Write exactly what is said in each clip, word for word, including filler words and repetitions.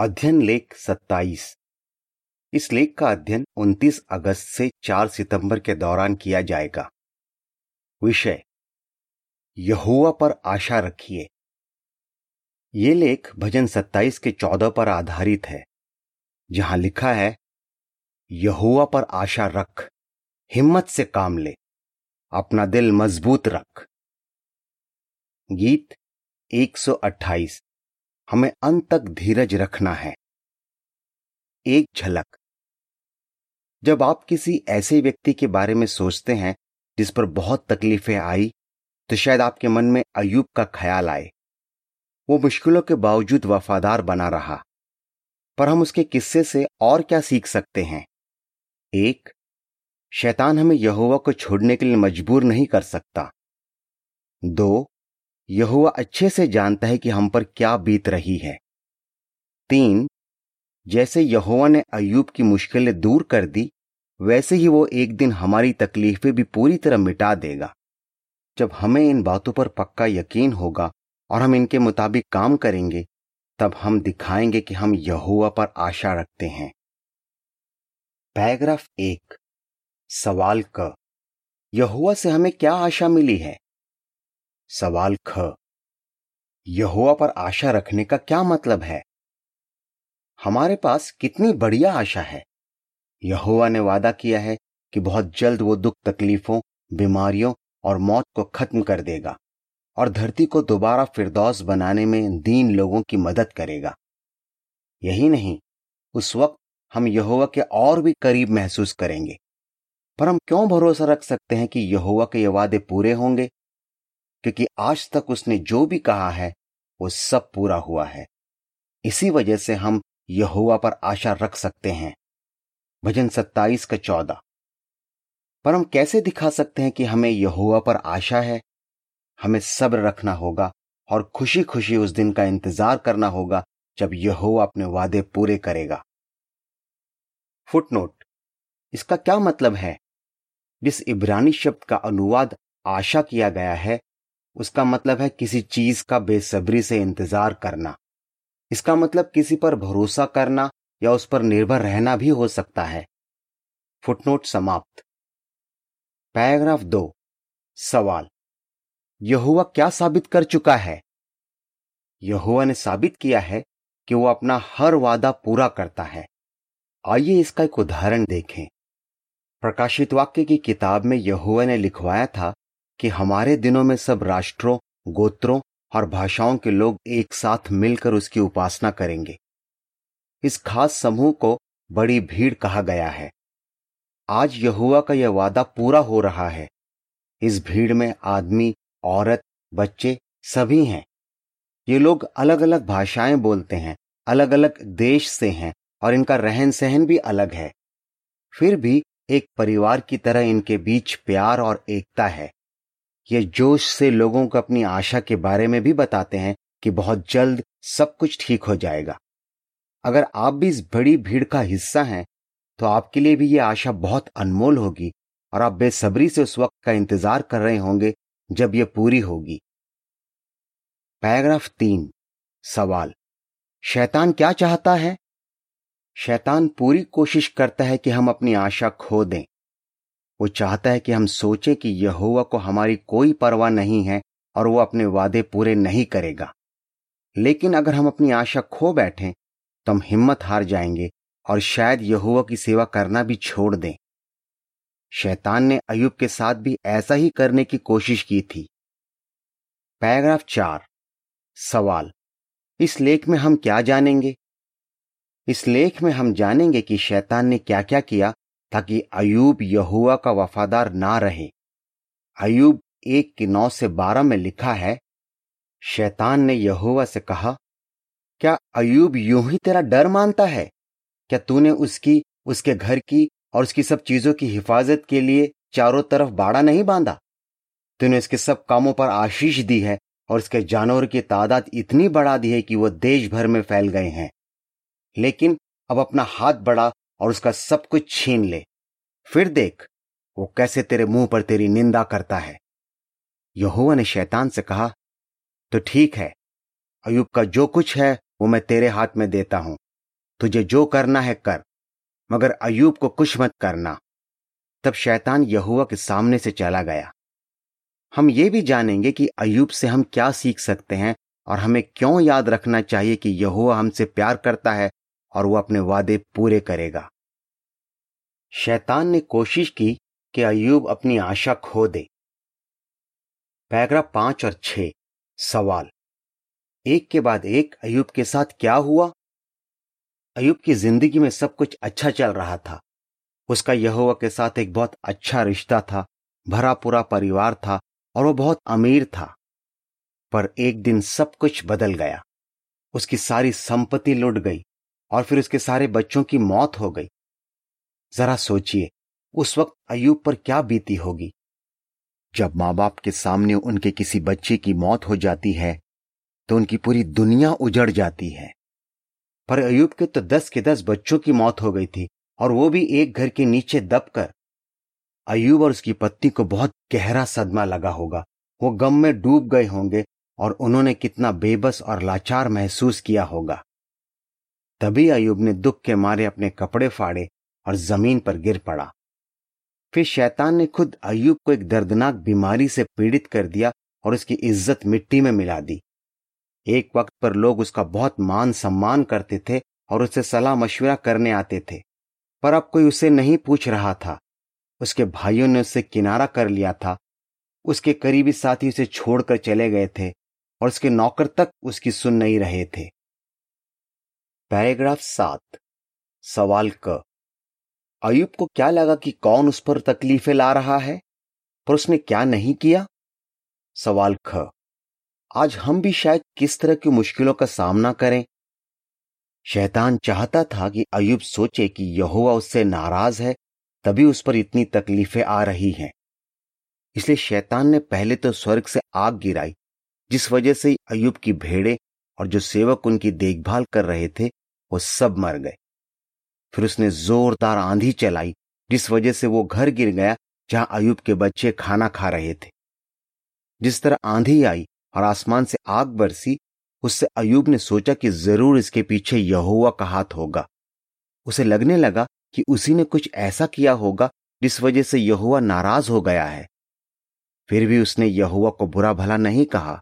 अध्ययन लेख सत्ताईस। इस लेख का अध्ययन उनतीस अगस्त से चार सितंबर के दौरान किया जाएगा। विषय: यहोवा पर आशा रखिए। ये लेख भजन सत्ताईस के चौदह पर आधारित है, जहां लिखा है, यहोवा पर आशा रख, हिम्मत से काम ले, अपना दिल मजबूत रख। गीत एक सौ अट्ठाईस। हमें अंत तक धीरज रखना है। एक झलक। जब आप किसी ऐसे व्यक्ति के बारे में सोचते हैं जिस पर बहुत तकलीफें आई, तो शायद आपके मन में अय्यूब का ख्याल आए। वो मुश्किलों के बावजूद वफादार बना रहा। पर हम उसके किस्से से और क्या सीख सकते हैं? एक, शैतान हमें यहोवा को छोड़ने के लिए मजबूर नहीं कर सकता। दो, यहोवा अच्छे से जानता है कि हम पर क्या बीत रही है। तीन, जैसे यहोवा ने अय्यूब की मुश्किलें दूर कर दी, वैसे ही वो एक दिन हमारी तकलीफें भी पूरी तरह मिटा देगा। जब हमें इन बातों पर पक्का यकीन होगा और हम इनके मुताबिक काम करेंगे, तब हम दिखाएंगे कि हम यहोवा पर आशा रखते हैं। पैराग्राफ एक, सवाल क, यहोवा से हमें क्या आशा मिली है? सवाल ख, यहोवा पर आशा रखने का क्या मतलब है? हमारे पास कितनी बढ़िया आशा है। यहोवा ने वादा किया है कि बहुत जल्द वो दुख तकलीफों, बीमारियों और मौत को खत्म कर देगा और धरती को दोबारा फिरदौस बनाने में दीन लोगों की मदद करेगा। यही नहीं, उस वक्त हम यहोवा के और भी करीब महसूस करेंगे। पर हम क्यों भरोसा रख सकते हैं कि यहोवा के ये वादे पूरे होंगे? क्योंकि आज तक उसने जो भी कहा है वो सब पूरा हुआ है। इसी वजह से हम यहोवा पर आशा रख सकते हैं। भजन सत्ताईस का चौदह। पर हम कैसे दिखा सकते हैं कि हमें यहोवा पर आशा है? हमें सब्र रखना होगा और खुशी खुशी उस दिन का इंतजार करना होगा जब यहोवा अपने वादे पूरे करेगा। फुटनोट। इसका क्या मतलब है? जिस इब्रानी शब्द का अनुवाद आशा किया गया है, उसका मतलब है किसी चीज का बेसब्री से इंतजार करना। इसका मतलब किसी पर भरोसा करना या उस पर निर्भर रहना भी हो सकता है। फुटनोट समाप्त। पैराग्राफ दो, सवाल, यहोवा क्या साबित कर चुका है? यहोवा ने साबित किया है कि वो अपना हर वादा पूरा करता है। आइए इसका एक उदाहरण देखें। प्रकाशित वाक्य की किताब में यहोवा ने लिखवाया था कि हमारे दिनों में सब राष्ट्रों, गोत्रों और भाषाओं के लोग एक साथ मिलकर उसकी उपासना करेंगे। इस खास समूह को बड़ी भीड़ कहा गया है। आज यहोवा का यह वादा पूरा हो रहा है। इस भीड़ में आदमी, औरत, बच्चे सभी हैं। ये लोग अलग अलग भाषाएं बोलते हैं, अलग अलग देश से हैं और इनका रहन सहन भी अलग है। फिर भी एक परिवार की तरह इनके बीच प्यार और एकता है। ये जोश से लोगों को अपनी आशा के बारे में भी बताते हैं कि बहुत जल्द सब कुछ ठीक हो जाएगा। अगर आप भी इस बड़ी भीड़ का हिस्सा हैं, तो आपके लिए भी ये आशा बहुत अनमोल होगी और आप बेसब्री से उस वक्त का इंतजार कर रहे होंगे जब ये पूरी होगी। पैराग्राफ तीन, सवाल, शैतान क्या चाहता है? शैतान पूरी कोशिश करता है कि हम अपनी आशा खो दें। वो चाहता है कि हम सोचें कि यहोवा को हमारी कोई परवाह नहीं है और वो अपने वादे पूरे नहीं करेगा। लेकिन अगर हम अपनी आशा खो बैठें, तो हम हिम्मत हार जाएंगे और शायद यहोवा की सेवा करना भी छोड़ दें। शैतान ने अय्यूब के साथ भी ऐसा ही करने की कोशिश की थी। पैराग्राफ चार, सवाल, इस लेख में हम क्या जानेंगे? इस लेख में हम जानेंगे कि शैतान ने क्या क्या किया ताकि अय्यूब यहोवा का वफादार ना रहे। अय्यूब एक की नौ से बारह में लिखा है, शैतान ने यहोवा से कहा, क्या अय्यूब यूं ही तेरा डर मानता है? क्या तूने उसकी, उसके घर की और उसकी सब चीजों की हिफाजत के लिए चारों तरफ बाड़ा नहीं बांधा? तूने इसके सब कामों पर आशीष दी है और इसके जानवर की तादाद इतनी बढ़ा दी है कि वो देश भर में फैल गए हैं। लेकिन अब अपना हाथ बढ़ा और उसका सब कुछ छीन ले। फिर देख वो कैसे तेरे मुंह पर तेरी निंदा करता है। यहोवा ने शैतान से कहा, तो ठीक है, अय्यूब का जो कुछ है वो मैं तेरे हाथ में देता हूं तुझे जो करना है कर, मगर अय्यूब को कुछ मत करना। तब शैतान यहोवा के सामने से चला गया। हम ये भी जानेंगे कि अय्यूब से हम क्या सीख सकते हैं और हमें क्यों याद रखना चाहिए कि यहोवा हमसे प्यार करता है और वह अपने वादे पूरे करेगा। शैतान ने कोशिश की कि अय्यूब अपनी आशा खो दे। पैरा पांच और छह सवाल एक के बाद एक अय्यूब के साथ क्या हुआ। अय्यूब की जिंदगी में सब कुछ अच्छा चल रहा था। उसका यहोवा के साथ एक बहुत अच्छा रिश्ता था, भरा पूरा परिवार था और वो बहुत अमीर था। पर एक दिन सब कुछ बदल गया। उसकी सारी संपत्ति लूट गई और फिर उसके सारे बच्चों की मौत हो गई। जरा सोचिए उस वक्त अय्यूब पर क्या बीती होगी। जब माँ बाप के सामने उनके किसी बच्चे की मौत हो जाती है तो उनकी पूरी दुनिया उजड़ जाती है। पर अय्यूब के तो दस के दस बच्चों की मौत हो गई थी और वो भी एक घर के नीचे दबकर। अय्यूब और उसकी पत्नी को बहुत गहरा सदमा लगा होगा। वो गम में डूब गए होंगे और उन्होंने कितना बेबस और लाचार महसूस किया होगा। तभी अय्यूब ने दुख के मारे अपने कपड़े फाड़े और जमीन पर गिर पड़ा। फिर शैतान ने खुद अय्यूब को एक दर्दनाक बीमारी से पीड़ित कर दिया और उसकी इज्जत मिट्टी में मिला दी। एक वक्त पर लोग उसका बहुत मान सम्मान करते थे और उससे सलाह मशविरा करने आते थे, पर अब कोई उसे नहीं पूछ रहा था। उसके भाइयों ने उससे किनारा कर लिया था, उसके करीबी साथी उसे छोड़कर चले गए थे और उसके नौकर तक उसकी सुन नहीं रहे थे। पैराग्राफ सात सवाल क अय्यूब को क्या लगा कि कौन उस पर तकलीफें ला रहा है, पर उसने क्या नहीं किया। सवाल ख आज हम भी शायद किस तरह की मुश्किलों का सामना करें। शैतान चाहता था कि अय्यूब सोचे कि यहोवा उससे नाराज है, तभी उस पर इतनी तकलीफें आ रही हैं। इसलिए शैतान ने पहले तो स्वर्ग से आग गिराई, जिस वजह से अय्यूब की भेड़ें और जो सेवक उनकी देखभाल कर रहे थे वो सब मर गए। फिर उसने जोरदार आंधी चलाई, जिस वजह से वो घर गिर गया जहां अय्यूब के बच्चे खाना खा रहे थे। जिस तरह आंधी आई और आसमान से आग बरसी, उससे अय्यूब ने सोचा कि जरूर इसके पीछे यहोवा का हाथ होगा। उसे लगने लगा कि उसी ने कुछ ऐसा किया होगा जिस वजह से यहोवा नाराज हो गया है। फिर भी उसने यहोवा को बुरा भला नहीं कहा।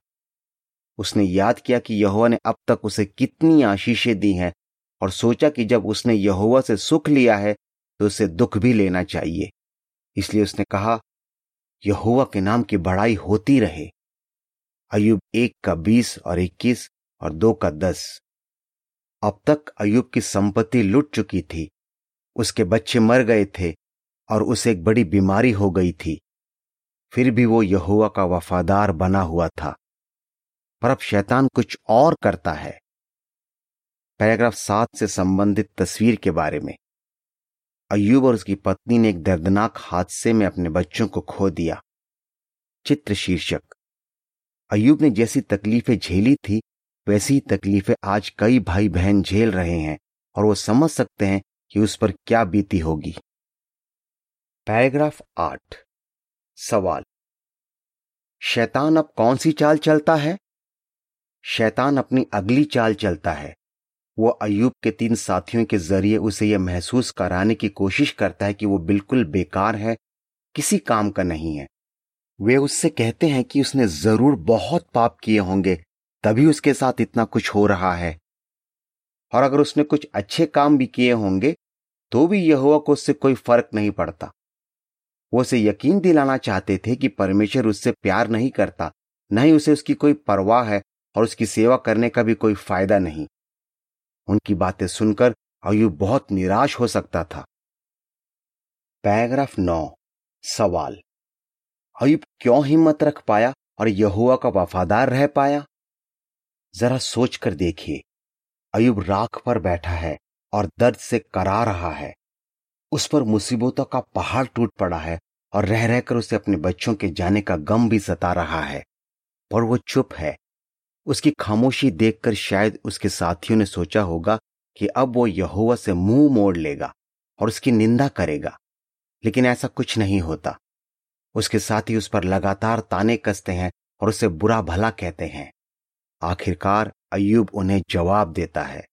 उसने याद किया कि यहोवा ने अब तक उसे कितनी आशीषें दी हैं और सोचा कि जब उसने यहोवा से सुख लिया है तो उसे दुख भी लेना चाहिए। इसलिए उसने कहा, यहोवा के नाम की बड़ाई होती रहे। अय्यूब एक का बीस और इक्कीस और दो का दस। अब तक अय्यूब की संपत्ति लुट चुकी थी, उसके बच्चे मर गए थे और उसे एक बड़ी बीमारी हो गई थी। फिर भी वो यहोवा का वफादार बना हुआ था। पर अब शैतान कुछ और करता है। पैराग्राफ सात से संबंधित तस्वीर के बारे में अय्यूब और उसकी पत्नी ने एक दर्दनाक हादसे में अपने बच्चों को खो दिया। चित्र शीर्षक अय्यूब ने जैसी तकलीफें झेली थी वैसी तकलीफें आज कई भाई बहन झेल रहे हैं और वो समझ सकते हैं कि उस पर क्या बीती होगी। पैराग्राफ आठ सवाल शैतान अब कौन सी चाल चलता है। शैतान अपनी अगली चाल चलता है। वो अय्यूब के तीन साथियों के जरिए उसे यह महसूस कराने की कोशिश करता है कि वो बिल्कुल बेकार है, किसी काम का नहीं है। वे उससे कहते हैं कि उसने जरूर बहुत पाप किए होंगे, तभी उसके साथ इतना कुछ हो रहा है। और अगर उसने कुछ अच्छे काम भी किए होंगे तो भी यहोवा को उससे कोई फर्क नहीं पड़ता। वो उसे यकीन दिलाना चाहते थे कि परमेश्वर उससे प्यार नहीं करता, न ही उसे उसकी कोई परवाह है और उसकी सेवा करने का भी कोई फायदा नहीं। उनकी बातें सुनकर अय्यूब बहुत निराश हो सकता था। पैराग्राफ नौ सवाल अय्यूब क्यों हिम्मत रख पाया और यहोवा का वफादार रह पाया। जरा सोच कर देखिए, अय्यूब राख पर बैठा है और दर्द से करा रहा है। उस पर मुसीबतों का पहाड़ टूट पड़ा है और रह रहकर उसे अपने बच्चों के जाने का गम भी सता रहा है, पर वो चुप है। उसकी खामोशी देखकर शायद उसके साथियों ने सोचा होगा कि अब वो यहोवा से मुंह मोड़ लेगा और उसकी निंदा करेगा, लेकिन ऐसा कुछ नहीं होता। उसके साथी उस पर लगातार ताने कसते हैं और उसे बुरा भला कहते हैं। आखिरकार अय्यूब उन्हें जवाब देता है।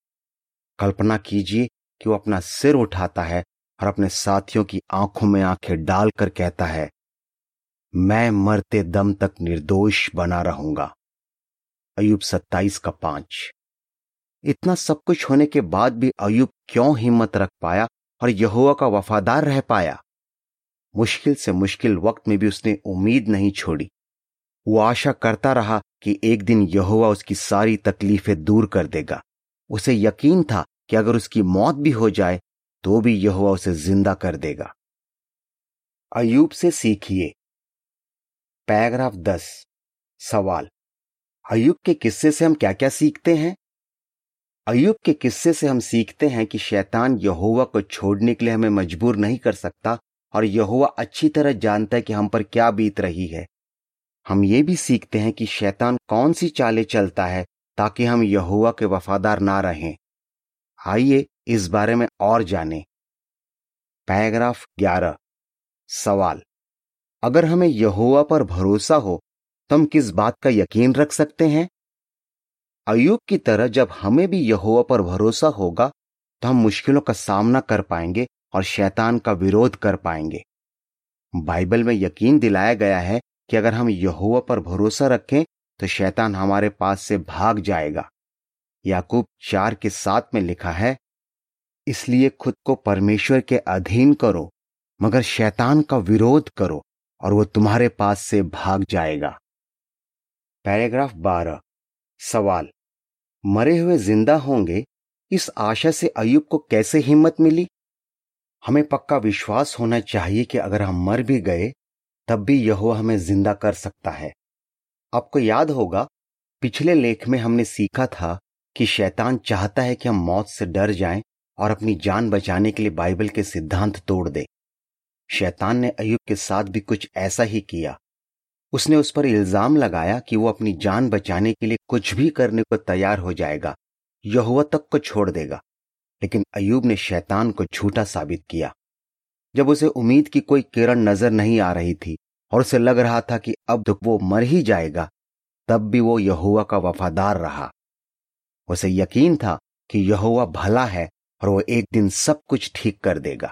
कल्पना कीजिए कि वो अपना सिर उठाता है और अपने साथियों की आंखों में आंखें डालकर कहता है, मैं मरते दम तक निर्दोष बना रहूंगा। अय्यूब सत्ताईस का पांच। इतना सब कुछ होने के बाद भी अय्यूब क्यों हिम्मत रख पाया और यहोवा का वफादार रह पाया? मुश्किल से मुश्किल वक्त में भी उसने उम्मीद नहीं छोड़ी। वो आशा करता रहा कि एक दिन यहोवा उसकी सारी तकलीफें दूर कर देगा। उसे यकीन था कि अगर उसकी मौत भी हो जाए तो भी यहोवा उसे जिंदा कर देगा। अय्यूब से सीखिए। पैराग्राफ दस। सवाल: अय्यूब के किस्से से हम क्या क्या सीखते हैं? अय्यूब के किस्से से हम सीखते हैं कि शैतान यहोवा को छोड़ने के लिए हमें मजबूर नहीं कर सकता और यहोवा अच्छी तरह जानता है कि हम पर क्या बीत रही है। हम ये भी सीखते हैं कि शैतान कौन सी चालें चलता है ताकि हम यहोवा के वफादार ना रहें। आइए इस बारे में और जानें। पैराग्राफ ग्यारह। सवाल: अगर हमें यहोवा पर भरोसा हो तो हम किस बात का यकीन रख सकते हैं? अय्यूब की तरह जब हमें भी यहोवा पर भरोसा होगा तो हम मुश्किलों का सामना कर पाएंगे और शैतान का विरोध कर पाएंगे। बाइबल में यकीन दिलाया गया है कि अगर हम यहोवा पर भरोसा रखें तो शैतान हमारे पास से भाग जाएगा। याकूब चार के साथ में लिखा है, इसलिए खुद को परमेश्वर के अधीन करो मगर शैतान का विरोध करो और वो तुम्हारे पास से भाग जाएगा। पैराग्राफ बारह। सवाल: मरे हुए जिंदा होंगे इस आशा से अय्यूब को कैसे हिम्मत मिली? हमें पक्का विश्वास होना चाहिए कि अगर हम मर भी गए तब भी यहोवा हमें जिंदा कर सकता है। आपको याद होगा पिछले लेख में हमने सीखा था कि शैतान चाहता है कि हम मौत से डर जाएं और अपनी जान बचाने के लिए बाइबल के सिद्धांत तोड़ दे। शैतान ने अय्यूब के साथ भी कुछ ऐसा ही किया। उसने उस पर इल्जाम लगाया कि वो अपनी जान बचाने के लिए कुछ भी करने को तैयार हो जाएगा, यहोवा तक को छोड़ देगा। लेकिन अय्यूब ने शैतान को झूठा साबित किया। जब उसे उम्मीद की कोई किरण नजर नहीं आ रही थी और उसे लग रहा था कि अब तो वो मर ही जाएगा, तब भी वो यहोवा का वफादार रहा। उसे यकीन था कि यहोवा भला है और वो एक दिन सब कुछ ठीक कर देगा।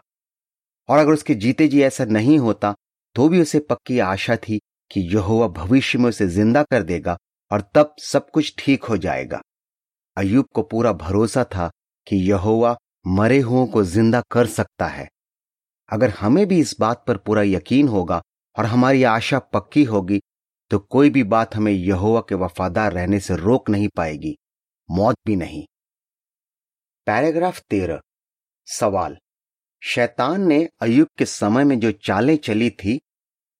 और अगर उसके जीते जी ऐसा नहीं होता तो भी उसे पक्की आशा थी कि यहोवा भविष्य में उसे जिंदा कर देगा और तब सब कुछ ठीक हो जाएगा। अय्यूब को पूरा भरोसा था कि यहोवा मरे हुओं को जिंदा कर सकता है। अगर हमें भी इस बात पर पूरा यकीन होगा और हमारी आशा पक्की होगी तो कोई भी बात हमें यहोवा के वफादार रहने से रोक नहीं पाएगी, मौत भी नहीं। पैराग्राफ तेरह। सवाल: शैतान ने अय्यूब के समय में जो चालें चली थी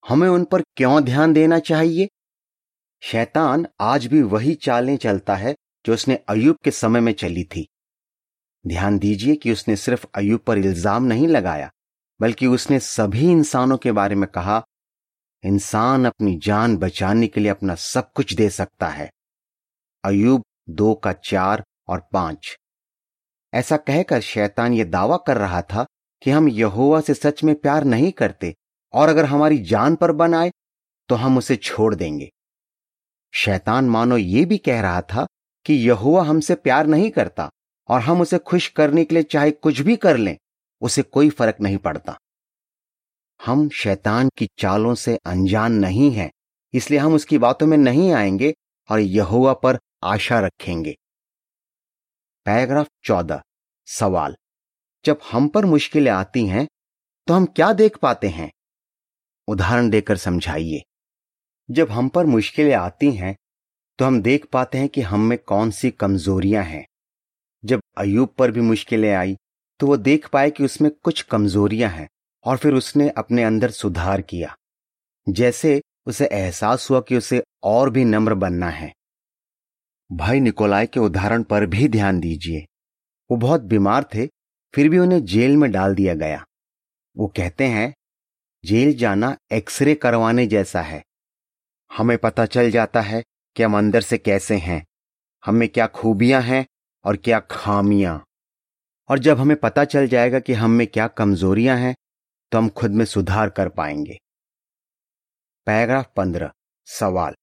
हमें उन पर क्यों ध्यान देना चाहिए? शैतान आज भी वही चालें चलता है जो उसने अय्यूब के समय में चली थी। ध्यान दीजिए कि उसने सिर्फ अय्यूब पर इल्जाम नहीं लगाया, बल्कि उसने सभी इंसानों के बारे में कहा, इंसान अपनी जान बचाने के लिए अपना सब कुछ दे सकता है। अय्यूब दो का चार और पांच। ऐसा कहकर शैतान ये दावा कर रहा था कि हम यहोवा से सच में प्यार नहीं करते और अगर हमारी जान पर बन आए तो हम उसे छोड़ देंगे। शैतान मानो ये भी कह रहा था कि यहोवा हमसे प्यार नहीं करता और हम उसे खुश करने के लिए चाहे कुछ भी कर लें, उसे कोई फर्क नहीं पड़ता। हम शैतान की चालों से अनजान नहीं हैं, इसलिए हम उसकी बातों में नहीं आएंगे और यहोवा पर आशा रखेंगे। पैराग्राफ चौदह। सवाल: जब हम पर मुश्किलें आती हैं तो हम क्या देख पाते हैं? उदाहरण देकर समझाइए। जब हम पर मुश्किलें आती हैं तो हम देख पाते हैं कि हम में कौन सी कमजोरियां हैं। जब अय्यूब पर भी मुश्किलें आई तो वो देख पाए कि उसमें कुछ कमजोरियां हैं और फिर उसने अपने अंदर सुधार किया। जैसे उसे एहसास हुआ कि उसे और भी नम्र बनना है। भाई निकोलाई के उदाहरण पर भी ध्यान दीजिए। वो बहुत बीमार थे, फिर भी उन्हें जेल में डाल दिया गया। वो कहते हैं, जेल जाना एक्सरे करवाने जैसा है। हमें पता चल जाता है कि हम अंदर से कैसे हैं, हमें क्या खूबियां हैं और क्या खामियां। और जब हमें पता चल जाएगा कि हम में क्या कमजोरियां हैं तो हम खुद में सुधार कर पाएंगे। पैराग्राफ पंद्रह। सवाल: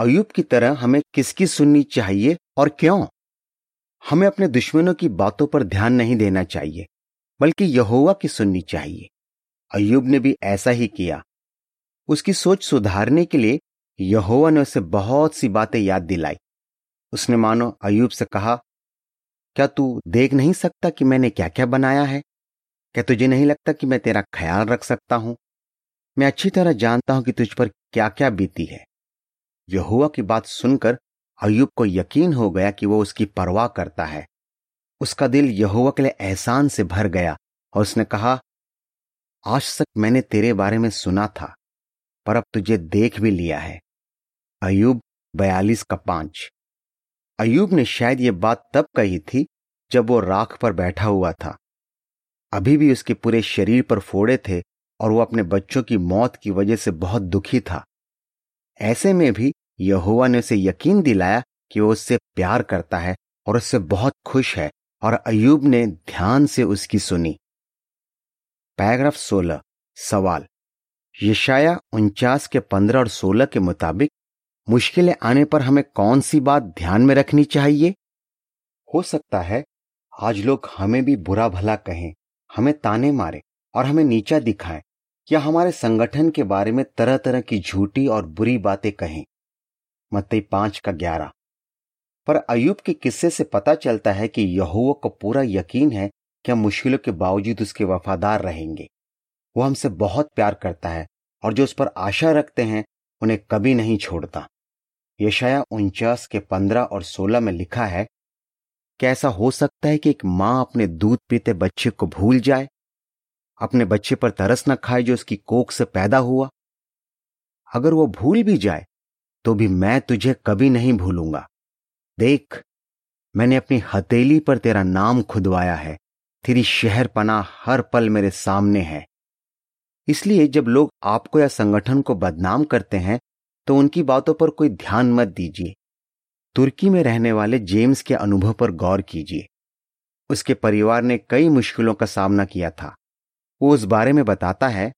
अय्यूब की तरह हमें किसकी सुननी चाहिए और क्यों? हमें अपने दुश्मनों की बातों पर ध्यान नहीं देना चाहिए, बल्कि यहोवा की सुननी चाहिए। अय्यूब ने भी ऐसा ही किया। उसकी सोच सुधारने के लिए यहोवा ने उसे बहुत सी बातें याद दिलाई। उसने मानो अय्यूब से कहा, क्या तू देख नहीं सकता कि मैंने क्या क्या बनाया है? क्या तुझे नहीं लगता कि मैं तेरा ख्याल रख सकता हूं? मैं अच्छी तरह जानता हूं कि तुझ पर क्या क्या बीती है। यहोवा की बात सुनकर अय्यूब को यकीन हो गया कि वो उसकी परवाह करता है। उसका दिल यहोवा के लिए एहसान से भर गया और उसने कहा, आज तक मैंने तेरे बारे में सुना था, पर अब तुझे देख भी लिया है। अय्यूब बयालीस का पांच। अय्यूब ने शायद ये बात तब कही थी जब वो राख पर बैठा हुआ था। अभी भी उसके पूरे शरीर पर फोड़े थे और वो अपने बच्चों की मौत की वजह से बहुत दुखी था। ऐसे में भी यहोवा ने उसे यकीन दिलाया कि वो उससे प्यार करता है और उससे बहुत खुश है, और अय्यूब ने ध्यान से उसकी सुनी। पैराग्राफ सोलह सवाल। यशाया उनचास के पंद्रह और सोलह के मुताबिक मुश्किलें आने पर हमें कौन सी बात ध्यान में रखनी चाहिए? हो सकता है आज लोग हमें भी बुरा भला कहें, हमें ताने मारे और हमें नीचा दिखाएं, या हमारे संगठन के बारे में तरह तरह की झूठी और बुरी बातें कहें। मत्ती पांच का ग्यारह। पर अय्यूब के किस्से से पता चलता है कि यहोवा को पूरा यकीन है कि हम मुश्किलों के बावजूद उसके वफादार रहेंगे। वो हमसे बहुत प्यार करता है और जो उस पर आशा रखते हैं उन्हें कभी नहीं छोड़ता। यशाया उनचास के पंद्रह और सोलह में लिखा है, कैसा हो सकता है कि एक माँ अपने दूध पीते बच्चे को भूल जाए, अपने बच्चे पर तरस न खाए जो उसकी कोख से पैदा हुआ? अगर वो भूल भी जाए तो भी मैं तुझे कभी नहीं भूलूंगा। देख, मैंने अपनी हथेली पर तेरा नाम खुदवाया है, तेरी शहरपना हर पल मेरे सामने है। इसलिए जब लोग आपको या संगठन को बदनाम करते हैं तो उनकी बातों पर कोई ध्यान मत दीजिए। तुर्की में रहने वाले जेम्स के अनुभव पर गौर कीजिए। उसके परिवार ने कई मुश्किलों का सामना किया था। वो उस बारे में बताता है,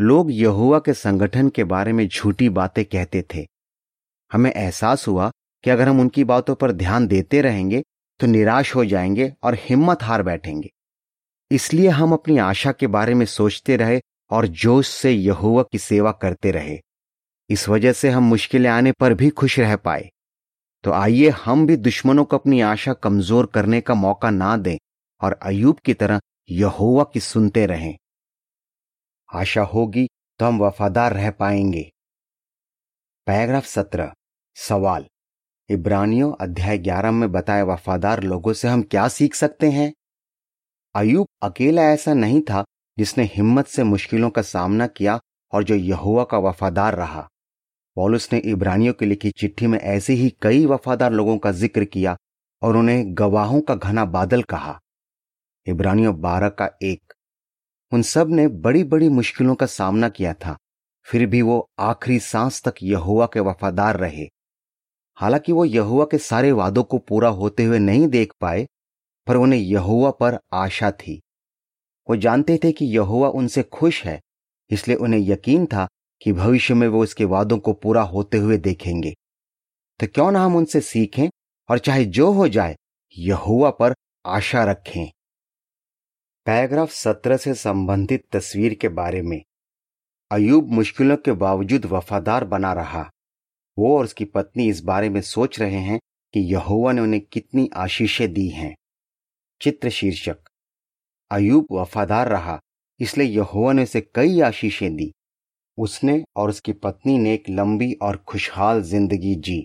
लोग यहोवा के संगठन के बारे में झूठी बातें कहते थे। हमें एहसास हुआ कि अगर हम उनकी बातों पर ध्यान देते रहेंगे तो निराश हो जाएंगे और हिम्मत हार बैठेंगे। इसलिए हम अपनी आशा के बारे में सोचते रहे और जोश से यहोवा की सेवा करते रहे। इस वजह से हम मुश्किलें आने पर भी खुश रह पाए। तो आइए हम भी दुश्मनों को अपनी आशा कमजोर करने का मौका ना दें और अय्यूब की तरह यहोवा की सुनते रहें। आशा होगी तो हम वफादार रह पाएंगे। पैराग्राफ सत्रह सवाल। इब्रानियों अध्याय ग्यारह में बताए वफादार लोगों से हम क्या सीख सकते हैं? अय्यूब अकेला ऐसा नहीं था जिसने हिम्मत से मुश्किलों का सामना किया और जो यहोवा का वफादार रहा। पौलुस ने इब्रानियों की लिखी चिट्ठी में ऐसे ही कई वफादार लोगों का जिक्र किया और उन्हें गवाहों का घना बादल कहा। इब्रानियों बारह का एक। उन सब ने बड़ी बड़ी मुश्किलों का सामना किया था, फिर भी वो आखिरी सांस तक यहोवा के वफादार रहे। हालांकि वो यहोवा के सारे वादों को पूरा होते हुए नहीं देख पाए, पर उन्हें यहोवा पर आशा थी। वो जानते थे कि यहोवा उनसे खुश है, इसलिए उन्हें यकीन था कि भविष्य में वो उसके वादों को पूरा होते हुए देखेंगे। तो क्यों ना हम उनसे सीखें और चाहे जो हो जाए यहोवा पर आशा रखें। पैराग्राफ सत्रह से संबंधित तस्वीर के बारे में। अय्यूब मुश्किलों के बावजूद वफादार बना रहा। वो और उसकी पत्नी इस बारे में सोच रहे हैं कि यहोवा ने उन्हें कितनी आशीषें दी हैं। चित्र शीर्षक, अय्यूब वफादार रहा इसलिए यहोवा ने उसे कई आशीषें दी। उसने और उसकी पत्नी ने एक लंबी और खुशहाल जिंदगी जी।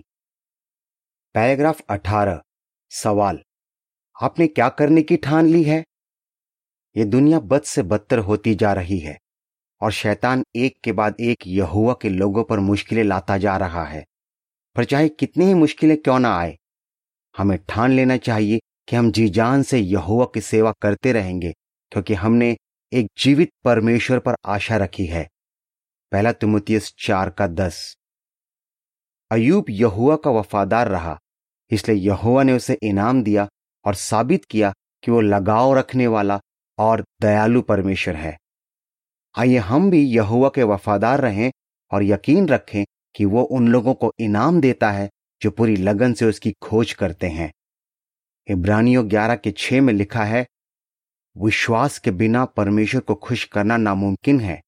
पैराग्राफ अठारह सवाल। आपने क्या करने की ठान ली है? ये दुनिया बद से बदतर होती जा रही है और शैतान एक के बाद एक यहोवा के लोगों पर मुश्किलें लाता जा रहा है। पर चाहे कितनी ही मुश्किलें क्यों ना आए, हमें ठान लेना चाहिए कि हम जी जान से यहोवा की सेवा करते रहेंगे, क्योंकि हमने एक जीवित परमेश्वर पर आशा रखी है। पहला तिमुथियुस चार का दस। अय्यूब यहोवा का वफादार रहा इसलिए यहोवा ने उसे इनाम दिया और साबित किया कि वो लगाव रखने वाला और दयालु परमेश्वर है। आइए हम भी यहोवा के वफादार रहें और यकीन रखें कि वो उन लोगों को इनाम देता है जो पूरी लगन से उसकी खोज करते हैं। इब्रानियों ग्यारह के छह में लिखा है, विश्वास के बिना परमेश्वर को खुश करना नामुमकिन है,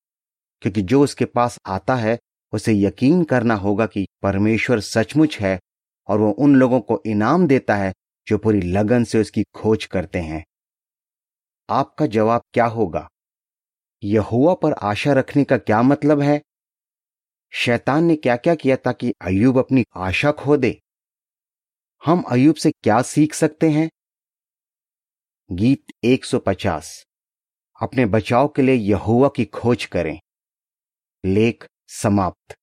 क्योंकि जो उसके पास आता है उसे यकीन करना होगा कि परमेश्वर सचमुच है और वो उन लोगों को इनाम देता है जो पूरी लगन से उसकी खोज करते हैं। आपका जवाब क्या होगा? यहोवा पर आशा रखने का क्या मतलब है? शैतान ने क्या क्या किया ताकि अय्यूब अपनी आशा खो दे? हम अय्यूब से क्या सीख सकते हैं? गीत एक सौ पचास। अपने बचाव के लिए यहोवा की खोज करें। लेख समाप्त।